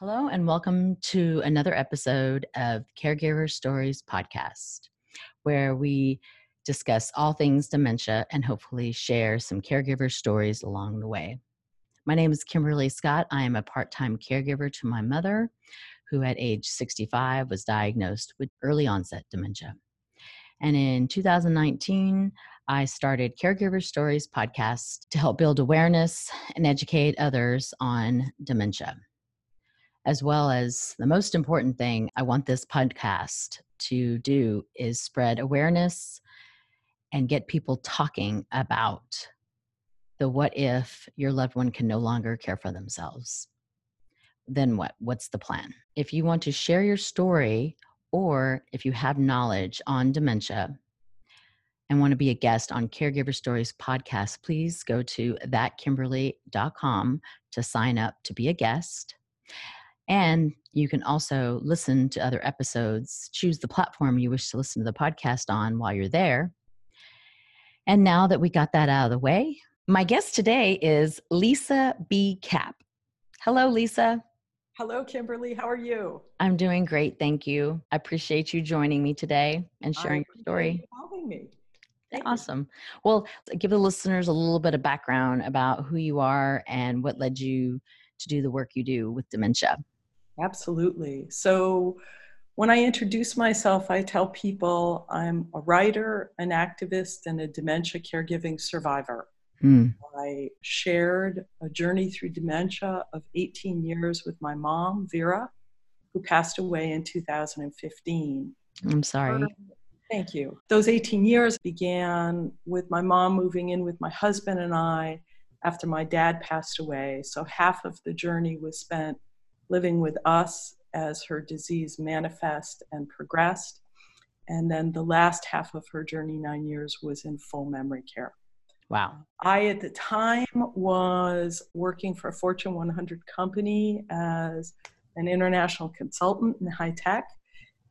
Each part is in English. Hello, and welcome to another episode of Caregiver Stories Podcast, where we discuss all things dementia and hopefully share some caregiver stories along the way. My name is Kimberly Scott. I am a part-time caregiver to my mother, who at age 65 was diagnosed with early onset dementia. And in 2019, I started Caregiver Stories Podcast to help build awareness and educate others on dementia. As well as the most important thing I want this podcast to do is spread awareness and get people talking about the what if your loved one can no longer care for themselves. Then what? What's the plan? If you want to share your story or if you have knowledge on dementia and want to be a guest on Caregiver Stories Podcast, please go to thatkimberly.com to sign up to be a guest. And you can also listen to other episodes, choose the platform you wish to listen to the podcast on while you're there. And now that we got that out of the way, my guest today is Lisa B. Capp. Hello, Lisa. Hello, Kimberly. How are you? I'm doing great. Thank you. I appreciate you joining me today and sharing your story. Having me. Awesome. Well, give the listeners a little bit of background about who you are and what led you to do the work you do with dementia. Absolutely. So when I introduce myself, I tell people I'm a writer, an activist, and a dementia caregiving survivor. Mm. I shared a journey through dementia of 18 years with my mom, Vera, who passed away in 2015. I'm sorry. Thank you. Those 18 years began with my mom moving in with my husband and I after my dad passed away. So half of the journey was spent living with us as her disease manifested and progressed. And then the last half of her journey, 9 years, was in full memory care. Wow. I, at the time, was working for a Fortune 100 company as an international consultant in high tech.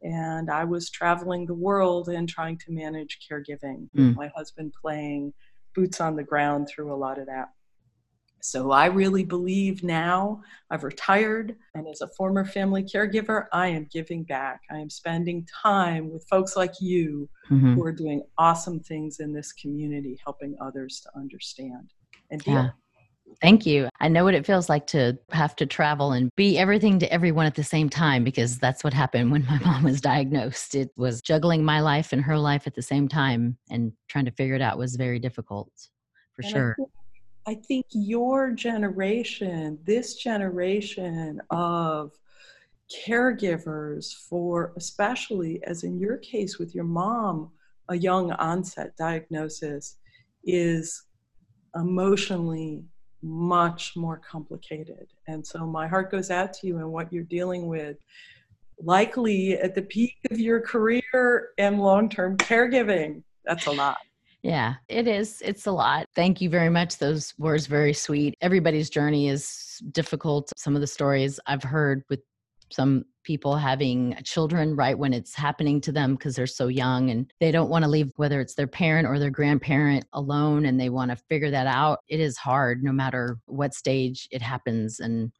And I was traveling the world and trying to manage caregiving. Mm. My husband playing boots on the ground through a lot of that. So I really believe now I've retired, and as a former family caregiver, I am giving back. I am spending time with folks like you mm-hmm. who are doing awesome things in this community, helping others to understand and deal. Yeah. Thank you. I know what it feels like to have to travel and be everything to everyone at the same time, because that's what happened when my mom was diagnosed. It was juggling my life and her life at the same time, and trying to figure it out was very difficult, for sure. I think your generation, this generation of caregivers for, especially as in your case with your mom, a young onset diagnosis, is emotionally much more complicated. And so my heart goes out to you and what you're dealing with, likely at the peak of your career and long-term caregiving. That's a lot. Yeah, it is. It's a lot. Thank you very much. Those words, very sweet. Everybody's journey is difficult. Some of the stories I've heard with some people having children right when it's happening to them, because they're so young and they don't want to leave, whether it's their parent or their grandparent, alone, and they want to figure that out. It is hard no matter what stage it happens. And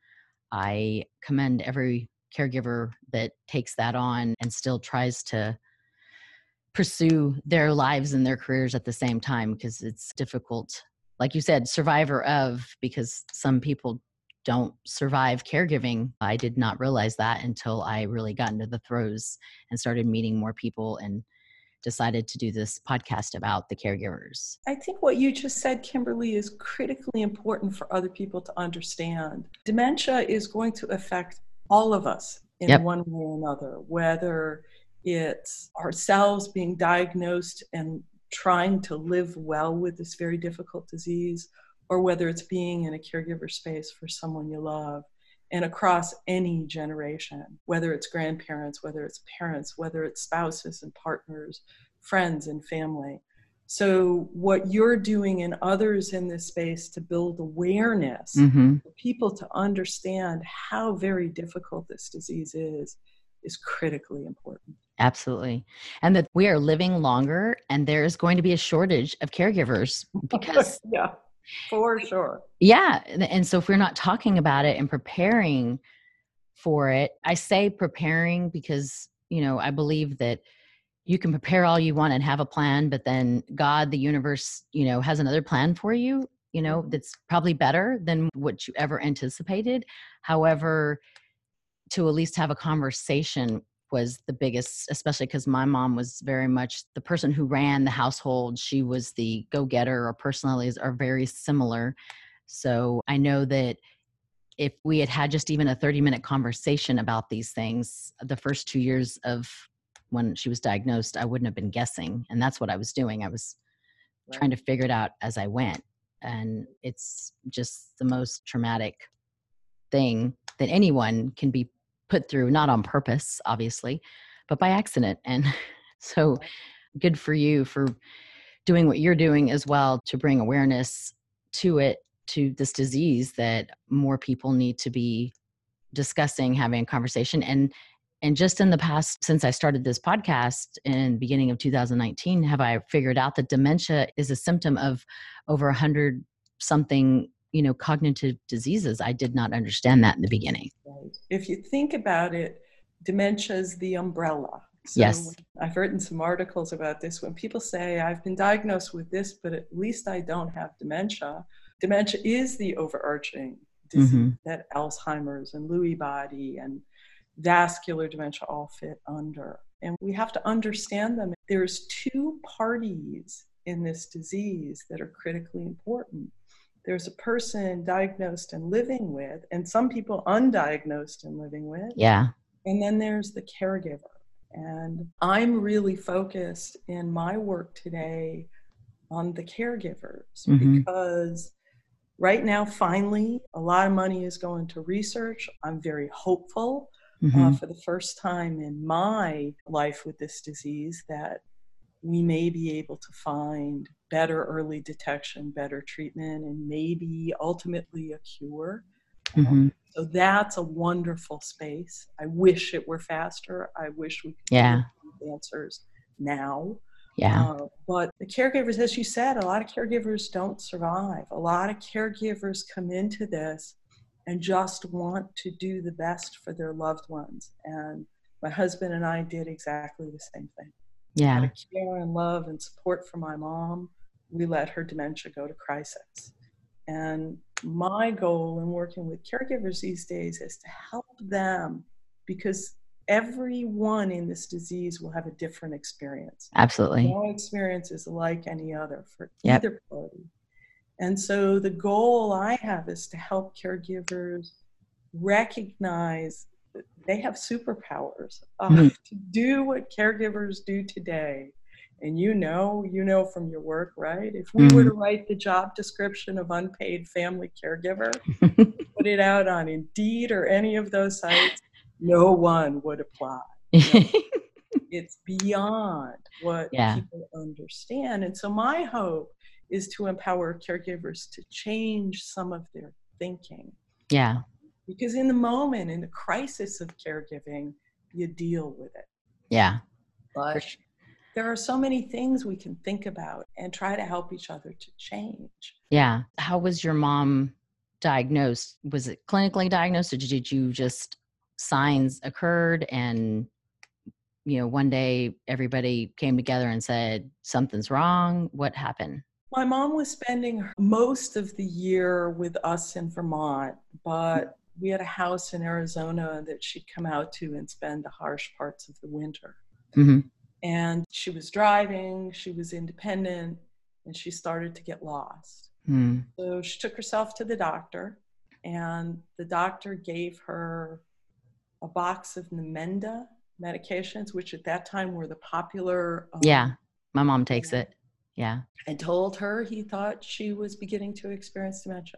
I commend every caregiver that takes that on and still tries to pursue their lives and their careers at the same time, because it's difficult. Like you said, survivor of, because some people don't survive caregiving. I did not realize that until I really got into the throes and started meeting more people and decided to do this podcast about the caregivers. I think what you just said, Kimberly, is critically important for other people to understand. Dementia is going to affect all of us in yep. one way or another, whether it's ourselves being diagnosed and trying to live well with this very difficult disease, or whether it's being in a caregiver space for someone you love, and across any generation, whether it's grandparents, whether it's parents, whether it's spouses and partners, friends and family. So what you're doing and others in this space to build awareness, mm-hmm. for people to understand how very difficult this disease is critically important. Absolutely. And that we are living longer, and there is going to be a shortage of caregivers because yeah, for sure. Yeah. And so if we're not talking about it and preparing for it. I say preparing because, you know, I believe that you can prepare all you want and have a plan, but then God, the universe, you know, has another plan for you, you know, that's probably better than what you ever anticipated. However, to at least have a conversation was the biggest, especially because my mom was very much the person who ran the household. She was the go-getter. Our personalities are very similar. So I know that if we had had just even a 30-minute conversation about these things, the first 2 years of when she was diagnosed, I wouldn't have been guessing. And that's what I was doing. I was trying to figure it out as I went. And it's just the most traumatic thing that anyone can be put through, not on purpose, obviously, but by accident. And so good for you for doing what you're doing as well to bring awareness to it, to this disease that more people need to be discussing, having a conversation. And just in the past, since I started this podcast in the beginning of 2019, have I figured out that dementia is a symptom of over 100 something, you know, cognitive diseases. I did not understand that in the beginning. Right. If you think about it, dementia is the umbrella. So yes. I've written some articles about this. When people say, I've been diagnosed with this, but at least I don't have dementia. Dementia is the overarching disease that Alzheimer's and Lewy body and vascular dementia all fit under. And we have to understand them. There's two parties in this disease that are critically important. There's a person diagnosed and living with, and some people undiagnosed and living with. Yeah. And then there's the caregiver. And I'm really focused in my work today on the caregivers because right now, finally, a lot of money is going to research. I'm very hopeful. For the first time in my life with this disease that we may be able to find better early detection, better treatment, and maybe ultimately a cure. So that's a wonderful space. I wish it were faster. I wish we could get answers now. But the caregivers, as you said, a lot of caregivers don't survive. A lot of caregivers come into this and just want to do the best for their loved ones. And my husband and I did exactly the same thing. Yeah. Out of care and love and support for my mom, we let her dementia go to crisis. And my goal in working with caregivers these days is to help them, because everyone in this disease will have a different experience. Absolutely. No experience is like any other for either party. And so the goal I have is to help caregivers recognize that they have superpowers to do what caregivers do today. And you know from your work, right? If we were to write the job description of unpaid family caregiver, put it out on Indeed or any of those sites, no one would apply. No. It's beyond what people understand. And so my hope is to empower caregivers to change some of their thinking. Yeah. Because in the moment, in the crisis of caregiving, you deal with it. Yeah. But there are so many things we can think about and try to help each other to change. Yeah. How was your mom diagnosed? Was it clinically diagnosed, or did you just signs occurred and, you know, one day everybody came together and said, something's wrong? What happened? My mom was spending most of the year with us in Vermont, but we had a house in Arizona that she'd come out to and spend the harsh parts of the winter. And she was driving, she was independent, and she started to get lost. So she took herself to the doctor, and the doctor gave her a box of Namenda medications, which at that time were the popular. My mom takes it. Yeah. And told her he thought she was beginning to experience dementia.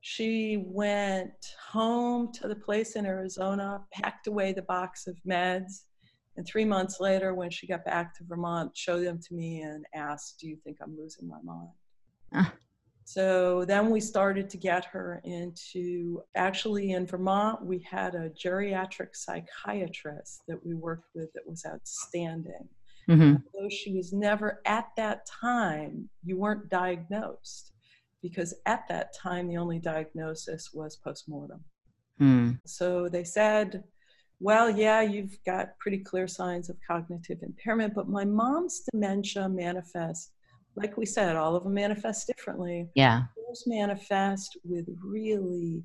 She went home to the place in Arizona, packed away the box of meds. And 3 months later, when she got back to Vermont, showed them to me and asked, do you think I'm losing my mind? So then we started to get her into, actually in Vermont, we had a geriatric psychiatrist that we worked with that was outstanding. Although she was never at that time, you weren't diagnosed, because at that time, the only diagnosis was postmortem. So they said, well, yeah, you've got pretty clear signs of cognitive impairment, but my mom's dementia manifests, like we said, all of them manifest differently. Yeah. Those manifest with really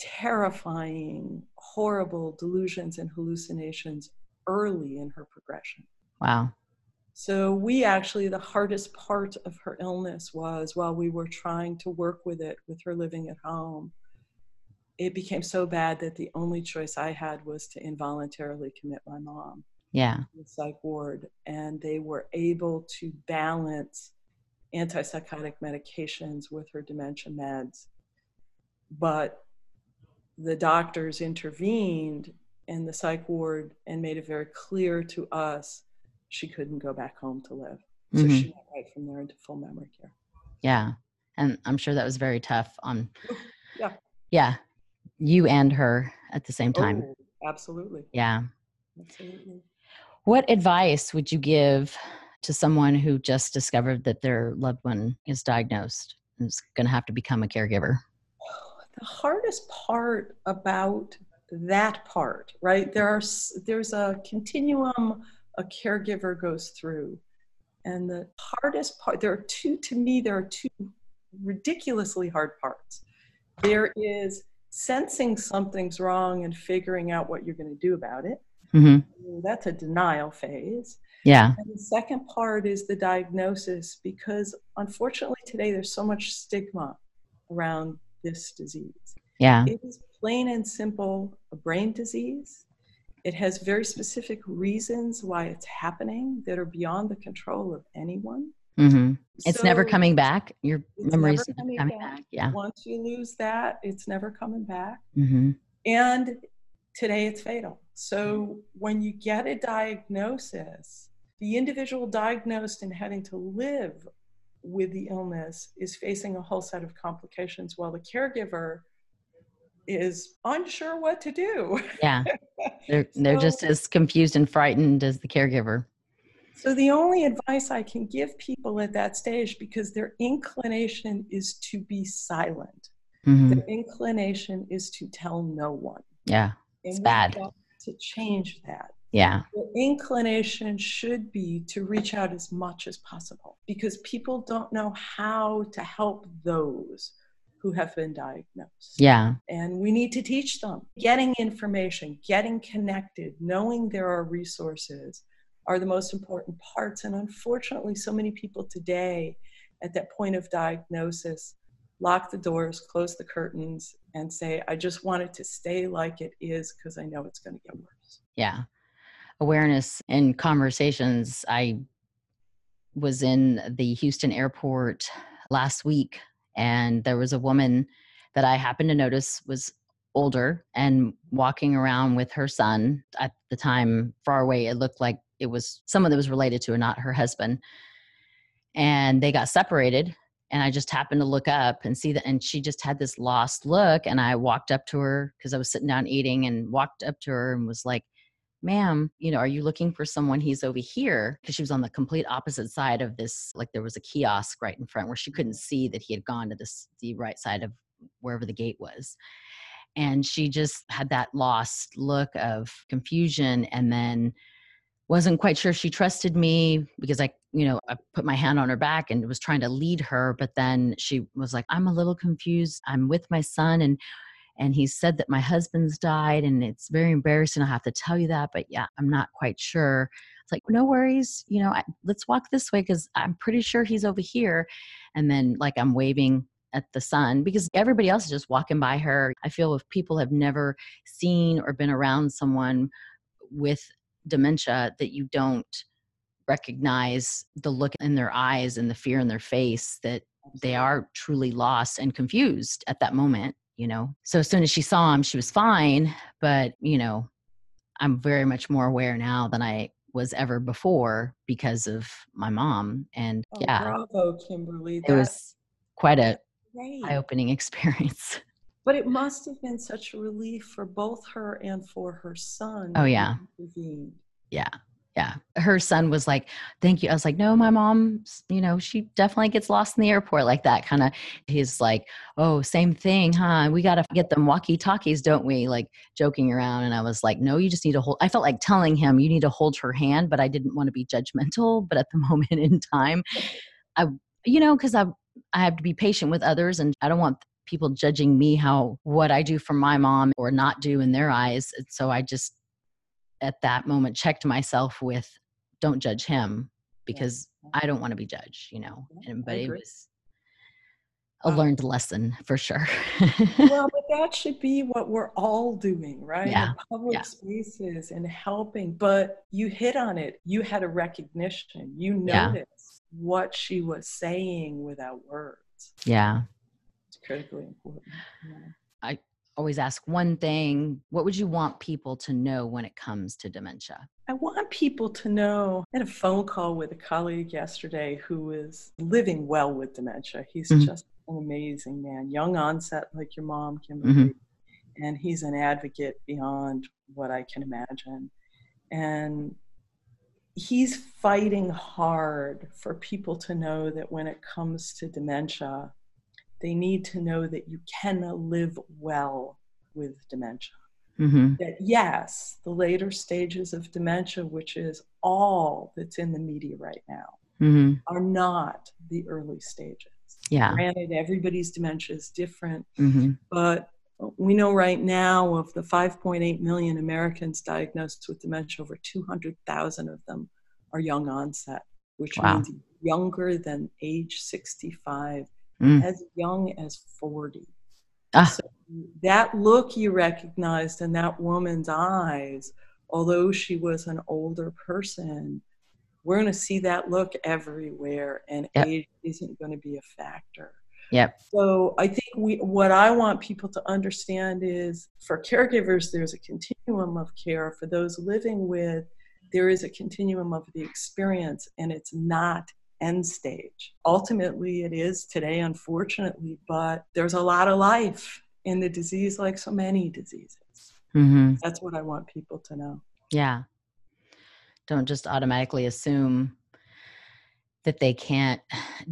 terrifying, horrible delusions and hallucinations early in her progression. Wow. So we actually, the hardest part of her illness was while we were trying to work with it, with her living at home, it became so bad that the only choice I had was to involuntarily commit my mom. Yeah. The psych ward. And they were able to balance antipsychotic medications with her dementia meds. But the doctors intervened in the psych ward and made it very clear to us she couldn't go back home to live. So she went right from there into full memory care. Yeah. And I'm sure that was very tough on you and her at the same time. Oh, absolutely. Yeah. Absolutely. What advice would you give to someone who just discovered that their loved one is diagnosed and is going to have to become a caregiver? The hardest part about that part, right? There's a continuum a caregiver goes through. And the hardest part, there are two ridiculously hard parts. There is sensing something's wrong and figuring out what you're going to do about it. Mm-hmm. That's a denial phase. Yeah. And the second part is the diagnosis, because unfortunately today there's so much stigma around this disease. Yeah. It is plain and simple a brain disease. It has very specific reasons why it's happening that are beyond the control of anyone. Mm-hmm. It's never coming back. Your memories never coming back. Yeah. Once you lose that, it's never coming back. Mm-hmm. And today it's fatal. So when you get a diagnosis, the individual diagnosed and having to live with the illness is facing a whole set of complications while the caregiver is unsure what to do. Yeah. They're just as confused and frightened as the caregiver. So the only advice I can give people at that stage, because their inclination is to be silent. Mm-hmm. Their inclination is to tell no one. Yeah. It's bad. To change that. Yeah. Their inclination should be to reach out as much as possible, because people don't know how to help those who have been diagnosed. Yeah. And we need to teach them. Getting information, getting connected, knowing there are resources are the most important parts. And unfortunately, so many people today at that point of diagnosis lock the doors, close the curtains, and say, I just want it to stay like it is because I know it's going to get worse. Yeah. Awareness and conversations. I was in the Houston airport last week, and there was a woman that I happened to notice was older and walking around with her son. At the time, far away, it looked like it was someone that was related to her, not her husband. And they got separated. And I just happened to look up and see that. And she just had this lost look. And I walked up to her because I was sitting down eating, and walked up to her and was like, ma'am, are you looking for someone? He's over here. Because she was on the complete opposite side of this. Like there was a kiosk right in front where she couldn't see that he had gone to the right side of wherever the gate was. And she just had that lost look of confusion. And then wasn't quite sure she trusted me, because I put my hand on her back and was trying to lead her. But then she was like, I'm a little confused. I'm with my son. And he said that my husband's died, and it's very embarrassing. I'll have to tell you that, but yeah, I'm not quite sure. It's like, no worries. Let's walk this way, 'cause I'm pretty sure he's over here. And then I'm waving at the sun, because everybody else is just walking by her. I feel if people have never seen or been around someone with dementia, that you don't recognize the look in their eyes and the fear in their face, that they are truly lost and confused at that moment, So as soon as she saw him, she was fine. But, I'm very much more aware now than I was ever before because of my mom. And bravo, Kimberly. It was quite a eye-opening experience. But it must have been such a relief for both her and for her son. Oh, yeah. Yeah. Yeah. Her son was like, thank you. I was like, no, my mom, you know, she definitely gets lost in the airport like that kind of. He's like, oh, same thing, huh? We got to get them walkie talkies, don't we? Like joking around. And I was like, no, you just need to hold. I felt like telling him you need to hold her hand, but I didn't want to be judgmental. But at the moment in time, I have to be patient with others, and I don't want people judging me what I do for my mom or not do in their eyes. And so I just, at that moment, checked myself with, don't judge him, because I don't want to be judged, you know. And, but it was a learned lesson for sure. Well, but that should be what we're all doing, right? Yeah. In public spaces and helping. But you hit on it. You had a recognition. You noticed what she was saying without words. Yeah. It's critically important. Yeah. I always ask one thing. What would you want people to know when it comes to dementia? I want people to know. I had a phone call with a colleague yesterday who is living well with dementia. He's just an amazing man, young onset, like your mom, Kimberly. And he's an advocate beyond what I can imagine. And he's fighting hard for people to know that when it comes to dementia, they need to know that you can live well with dementia. That yes, the later stages of dementia, which is all that's in the media right now, are not the early stages. Yeah. Granted, everybody's dementia is different, but we know right now of the 5.8 million Americans diagnosed with dementia, over 200,000 of them are young onset, which means younger than age 65. As young as 40. So that look you recognized in that woman's eyes, although she was an older person, we're going to see that look everywhere, and age isn't going to be a factor. So I think what I want people to understand is, for caregivers, there's a continuum of care. For those living with, there is a continuum of the experience, and it's not end stage. Ultimately, it is today, unfortunately, but there's a lot of life in the disease, like so many diseases. That's what I want people to know. Yeah. Don't just automatically assume that they can't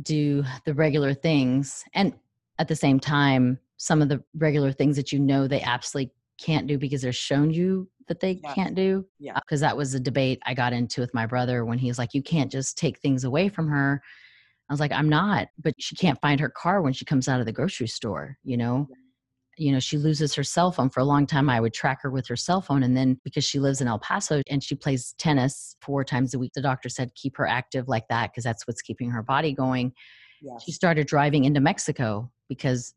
do the regular things. And at the same time, some of the regular things that you know they absolutely can't do because they're shown you that they can't do. Yeah. Because that was a debate I got into with my brother when he's like, you can't just take things away from her. I was like, I'm not, but she can't find her car when she comes out of the grocery store, you know? Yeah. You know, she loses her cell phone. For a long time, I would track her with her cell phone. And then because she lives in El Paso and she plays tennis 4 times a week, the doctor said, keep her active like that, because that's what's keeping her body going. Yeah. She started driving into Mexico because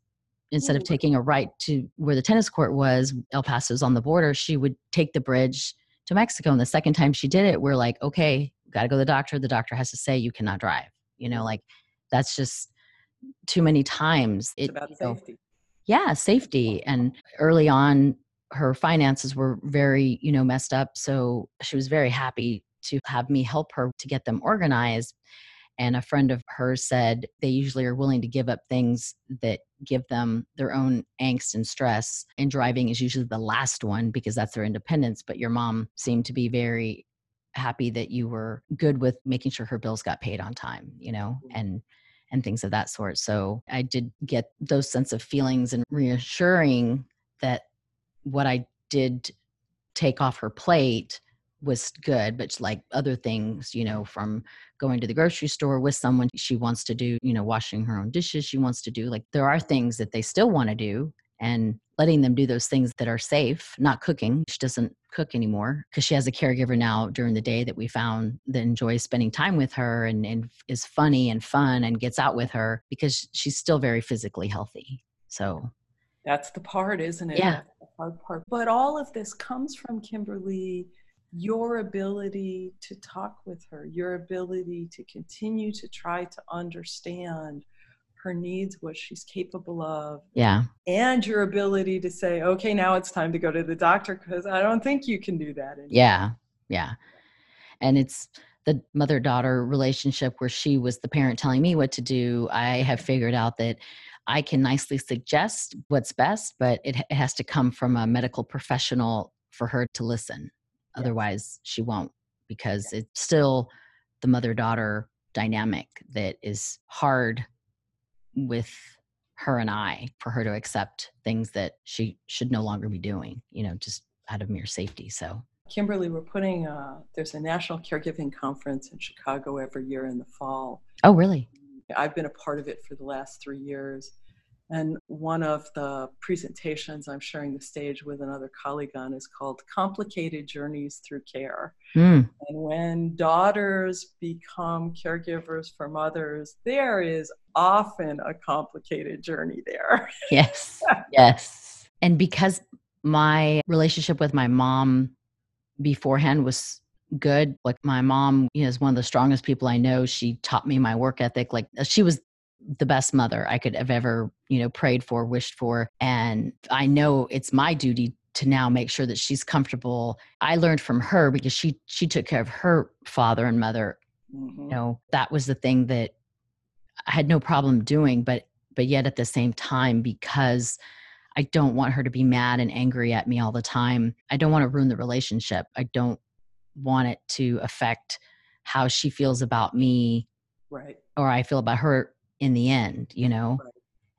instead of taking a right to where the tennis court was, El Paso's on the border, she would take the bridge to Mexico. And the second time she did it, we're like, okay, got to go to the doctor. The doctor has to say, you cannot drive. You know, like that's just too many times. It's about safety. Yeah, safety. And early on, her finances were very, you know, messed up. So she was very happy to have me help her to get them organized. And a friend of hers said they usually are willing to give up things that give them their own angst and stress. And driving is usually the last one because that's their independence. But your mom seemed to be very happy that you were good with making sure her bills got paid on time, you know, and things of that sort. So I did get those sense of feelings and reassuring that what I did take off her plate was good, but like other things, you know, from going to the grocery store with someone she wants to do, you know, washing her own dishes she wants to do. Like there are things that they still want to do, and letting them do those things that are safe, not cooking. She doesn't cook anymore because she has a caregiver now during the day that we found that enjoys spending time with her and is funny and fun and gets out with her because she's still very physically healthy. So that's the part, isn't it? Yeah. That's the hard part. But all of this comes from, Kimberly, your ability to talk with her, your ability to continue to try to understand her needs, what she's capable of. Yeah. And your ability to say, okay, now it's time to go to the doctor because I don't think you can do that anymore. Yeah. Yeah. And it's the mother-daughter relationship where she was the parent telling me what to do. I have figured out that I can nicely suggest what's best, but it has to come from a medical professional for her to listen. Otherwise, she won't because it's still the mother-daughter dynamic that is hard with her and I, for her to accept things that she should no longer be doing, you know, just out of mere safety. So Kimberly, we're putting there's a national caregiving conference in Chicago every year in the fall. Oh, really? I've been a part of it for the last 3 years. And one of the presentations I'm sharing the stage with another colleague on is called Complicated Journeys Through Care. Mm. And when daughters become caregivers for mothers, there is often a complicated journey there. Yes, yes. And because my relationship with my mom beforehand was good, like my mom, you know, is one of the strongest people I know. She taught me my work ethic. Like she was the best mother I could have ever, you know, prayed for, wished for. And I know it's my duty to now make sure that she's comfortable. I learned from her because she took care of her father and mother. Mm-hmm. You know, that was the thing that I had no problem doing, but yet at the same time, because I don't want her to be mad and angry at me all the time. I don't want to ruin the relationship. I don't want it to affect how she feels about me, right? Or I feel about her in the end, you know? Right.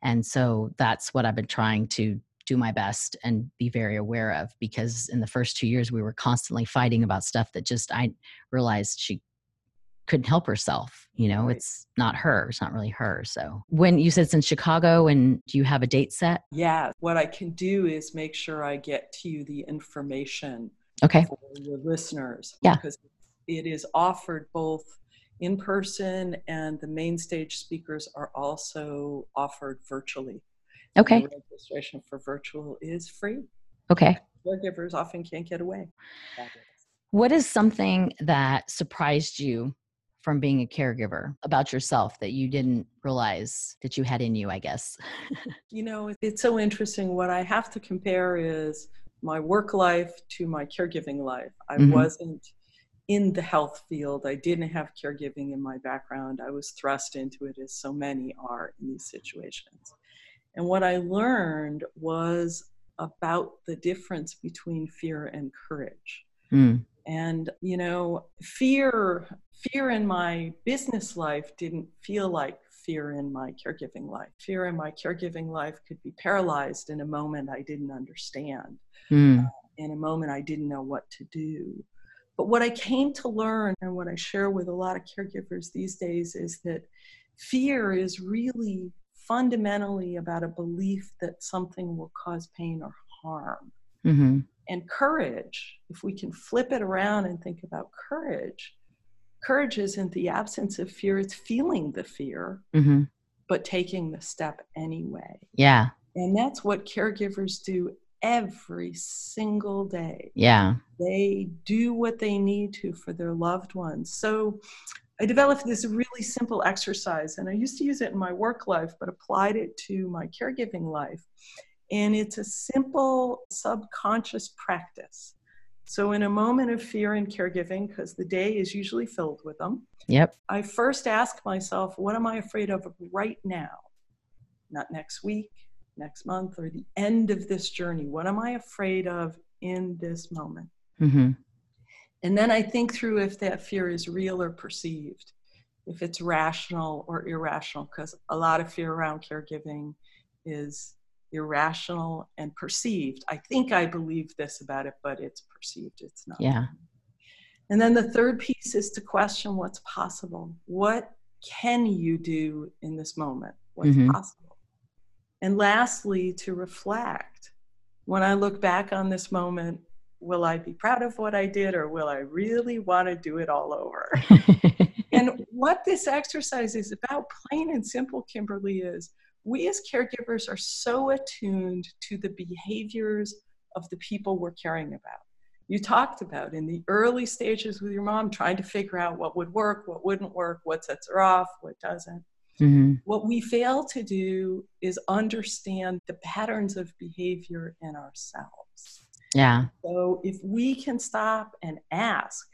And so that's what I've been trying to do my best and be very aware of, because in the first 2 years, we were constantly fighting about stuff that just, I realized she couldn't help herself. You know, right. It's not her. It's not really her. So when you said it's in Chicago, and do you have a date set? Yeah. What I can do is make sure I get to you the information for your listeners. Yeah. Because it is offered both in person, and the main stage speakers are also offered virtually. Okay. The registration for virtual is free. Okay. Caregivers often can't get away. What is something that surprised you from being a caregiver about yourself that you didn't realize that you had in you, I guess? You know, it's so interesting. What I have to compare is my work life to my caregiving life. I wasn't in the health field. I didn't have caregiving in my background. I was thrust into it, as so many are in these situations. And what I learned was about the difference between fear and courage. Mm. And, you know, fear in my business life didn't feel like fear in my caregiving life. Fear in my caregiving life could be paralyzed in a moment I didn't understand, in a moment I didn't know what to do. But what I came to learn, and what I share with a lot of caregivers these days, is that fear is really fundamentally about a belief that something will cause pain or harm. Mm-hmm. And courage, if we can flip it around and think about courage, courage isn't the absence of fear, it's feeling the fear, but taking the step anyway. Yeah. And that's what caregivers do every single day. Yeah. They do what they need to for their loved ones. So I developed this really simple exercise, and I used to use it in my work life, but applied it to my caregiving life. And it's a simple subconscious practice. So in a moment of fear in caregiving, because the day is usually filled with them, I first ask myself, what am I afraid of right now? Not next week, next month, or the end of this journey. What am I afraid of in this moment? Mm-hmm. And then I think through if that fear is real or perceived, if it's rational or irrational, because a lot of fear around caregiving is irrational and perceived. I think I believe this about it, but it's perceived. It's not. Yeah. And then the third piece is to question what's possible. What can you do in this moment? What's possible? And lastly, to reflect. When I look back on this moment, will I be proud of what I did, or will I really want to do it all over? And what this exercise is about, plain and simple, Kimberly, is we as caregivers are so attuned to the behaviors of the people we're caring about. You talked about in the early stages with your mom, trying to figure out what would work, what wouldn't work, what sets her off, what doesn't. Mm-hmm. What we fail to do is understand the patterns of behavior in ourselves. Yeah. So if we can stop and ask,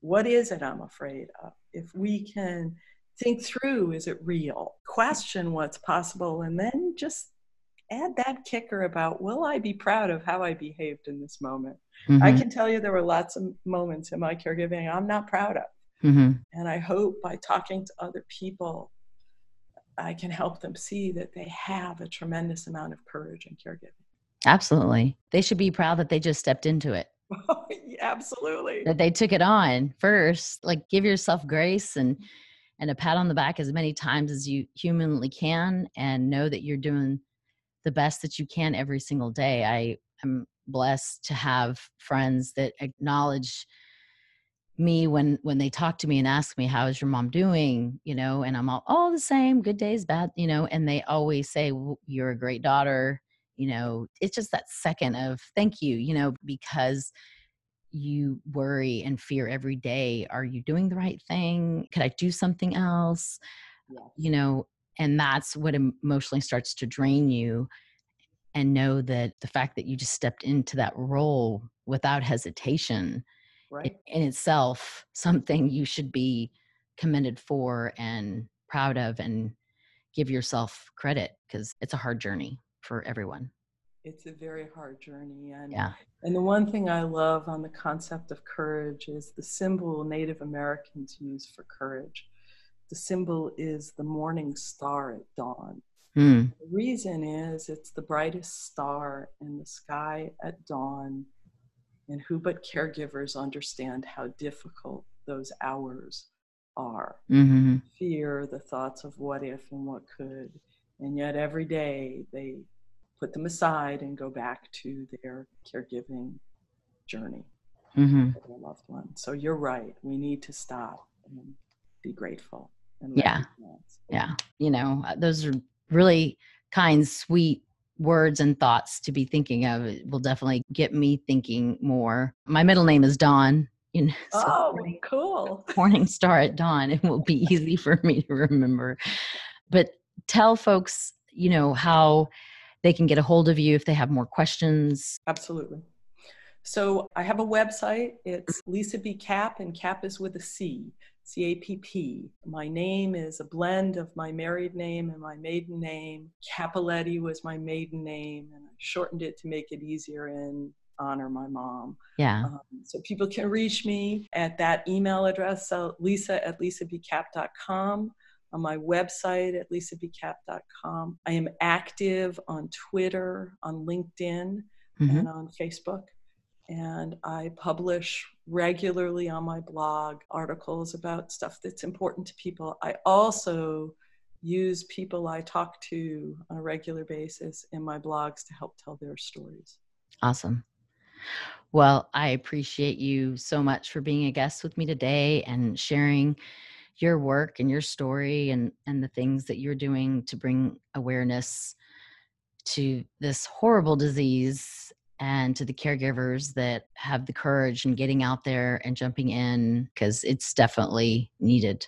what is it I'm afraid of? If we can think through, is it real? Question what's possible, and then just add that kicker about, will I be proud of how I behaved in this moment? Mm-hmm. I can tell you there were lots of moments in my caregiving I'm not proud of. Mm-hmm. And I hope by talking to other people, I can help them see that they have a tremendous amount of courage in caregiving. Absolutely. They should be proud that they just stepped into it. Absolutely. That they took it on first. Like, give yourself grace and a pat on the back as many times as you humanly can, and know that you're doing the best that you can every single day. I am blessed to have friends that acknowledge me when they talk to me and ask me, how is your mom doing? You know, and I'm all the same, good days, bad, you know, and they always say, well, you're a great daughter. You know, it's just that second of thank you, you know, because you worry and fear every day. Are you doing the right thing? Could I do something else? Yeah. You know, and that's what emotionally starts to drain you. And know that the fact that you just stepped into that role without hesitation, right, in itself, something you should be commended for and proud of, and give yourself credit, because it's a hard journey for everyone. It's a very hard journey. And the one thing I love on the concept of courage is the symbol Native Americans use for courage. The symbol is the morning star at dawn. Mm. The reason is it's the brightest star in the sky at dawn. And who but caregivers understand how difficult those hours are. Mm-hmm. Fear, the thoughts of what if and what could. And yet every day they put them aside and go back to their caregiving journey, mm-hmm, for their loved one. So you're right. We need to stop and be grateful. And yeah. You know, those are really kind, sweet words and thoughts to be thinking of. It will definitely get me thinking more. My middle name is Dawn. You know, so cool. Morning star at dawn. It will be easy for me to remember. But tell folks, you know, how they can get a hold of you if they have more questions. Absolutely. So I have a website. It's Lisa B. Capp, and Capp is with a C, C-A-P-P. My name is a blend of my married name and my maiden name. Capaletti was my maiden name, and I shortened it to make it easier and honor my mom. Yeah. So people can reach me at that email address, so lisa@lisabcapp.com. on my website at LisaBcapp.com. I am active on Twitter, on LinkedIn, mm-hmm, and on Facebook. And I publish regularly on my blog articles about stuff that's important to people. I also use people I talk to on a regular basis in my blogs to help tell their stories. Awesome. Well, I appreciate you so much for being a guest with me today and sharing your work and your story and the things that you're doing to bring awareness to this horrible disease and to the caregivers that have the courage and getting out there and jumping in, because it's definitely needed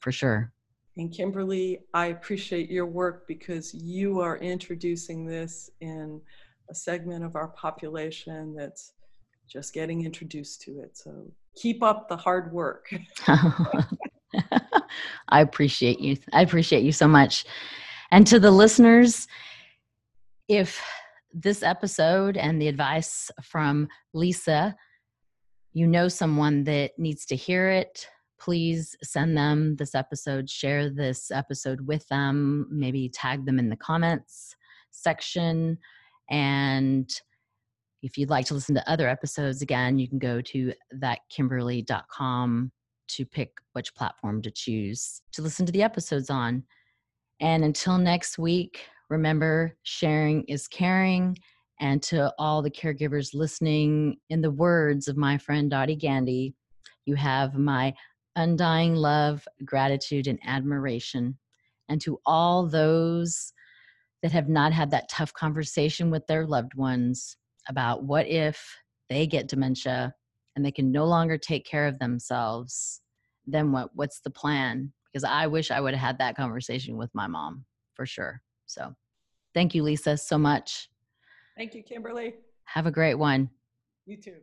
for sure. And Kimberly, I appreciate your work, because you are introducing this in a segment of our population that's just getting introduced to it. So keep up the hard work. I appreciate you. I appreciate you so much. And to the listeners, if this episode and the advice from Lisa, you know someone that needs to hear it, please send them this episode, share this episode with them, maybe tag them in the comments section. And if you'd like to listen to other episodes, again, you can go to thatkimberly.com. to pick which platform to choose to listen to the episodes on. And until next week, remember, sharing is caring. And to all the caregivers listening, in the words of my friend Dottie Gandhi, you have my undying love, gratitude, and admiration. And to all those that have not had that tough conversation with their loved ones about what if they get dementia and they can no longer take care of themselves, then what's the plan? Because I wish I would have had that conversation with my mom for sure. So thank you, Lisa, so much. Thank you, Kimberly. Have a great one. You too.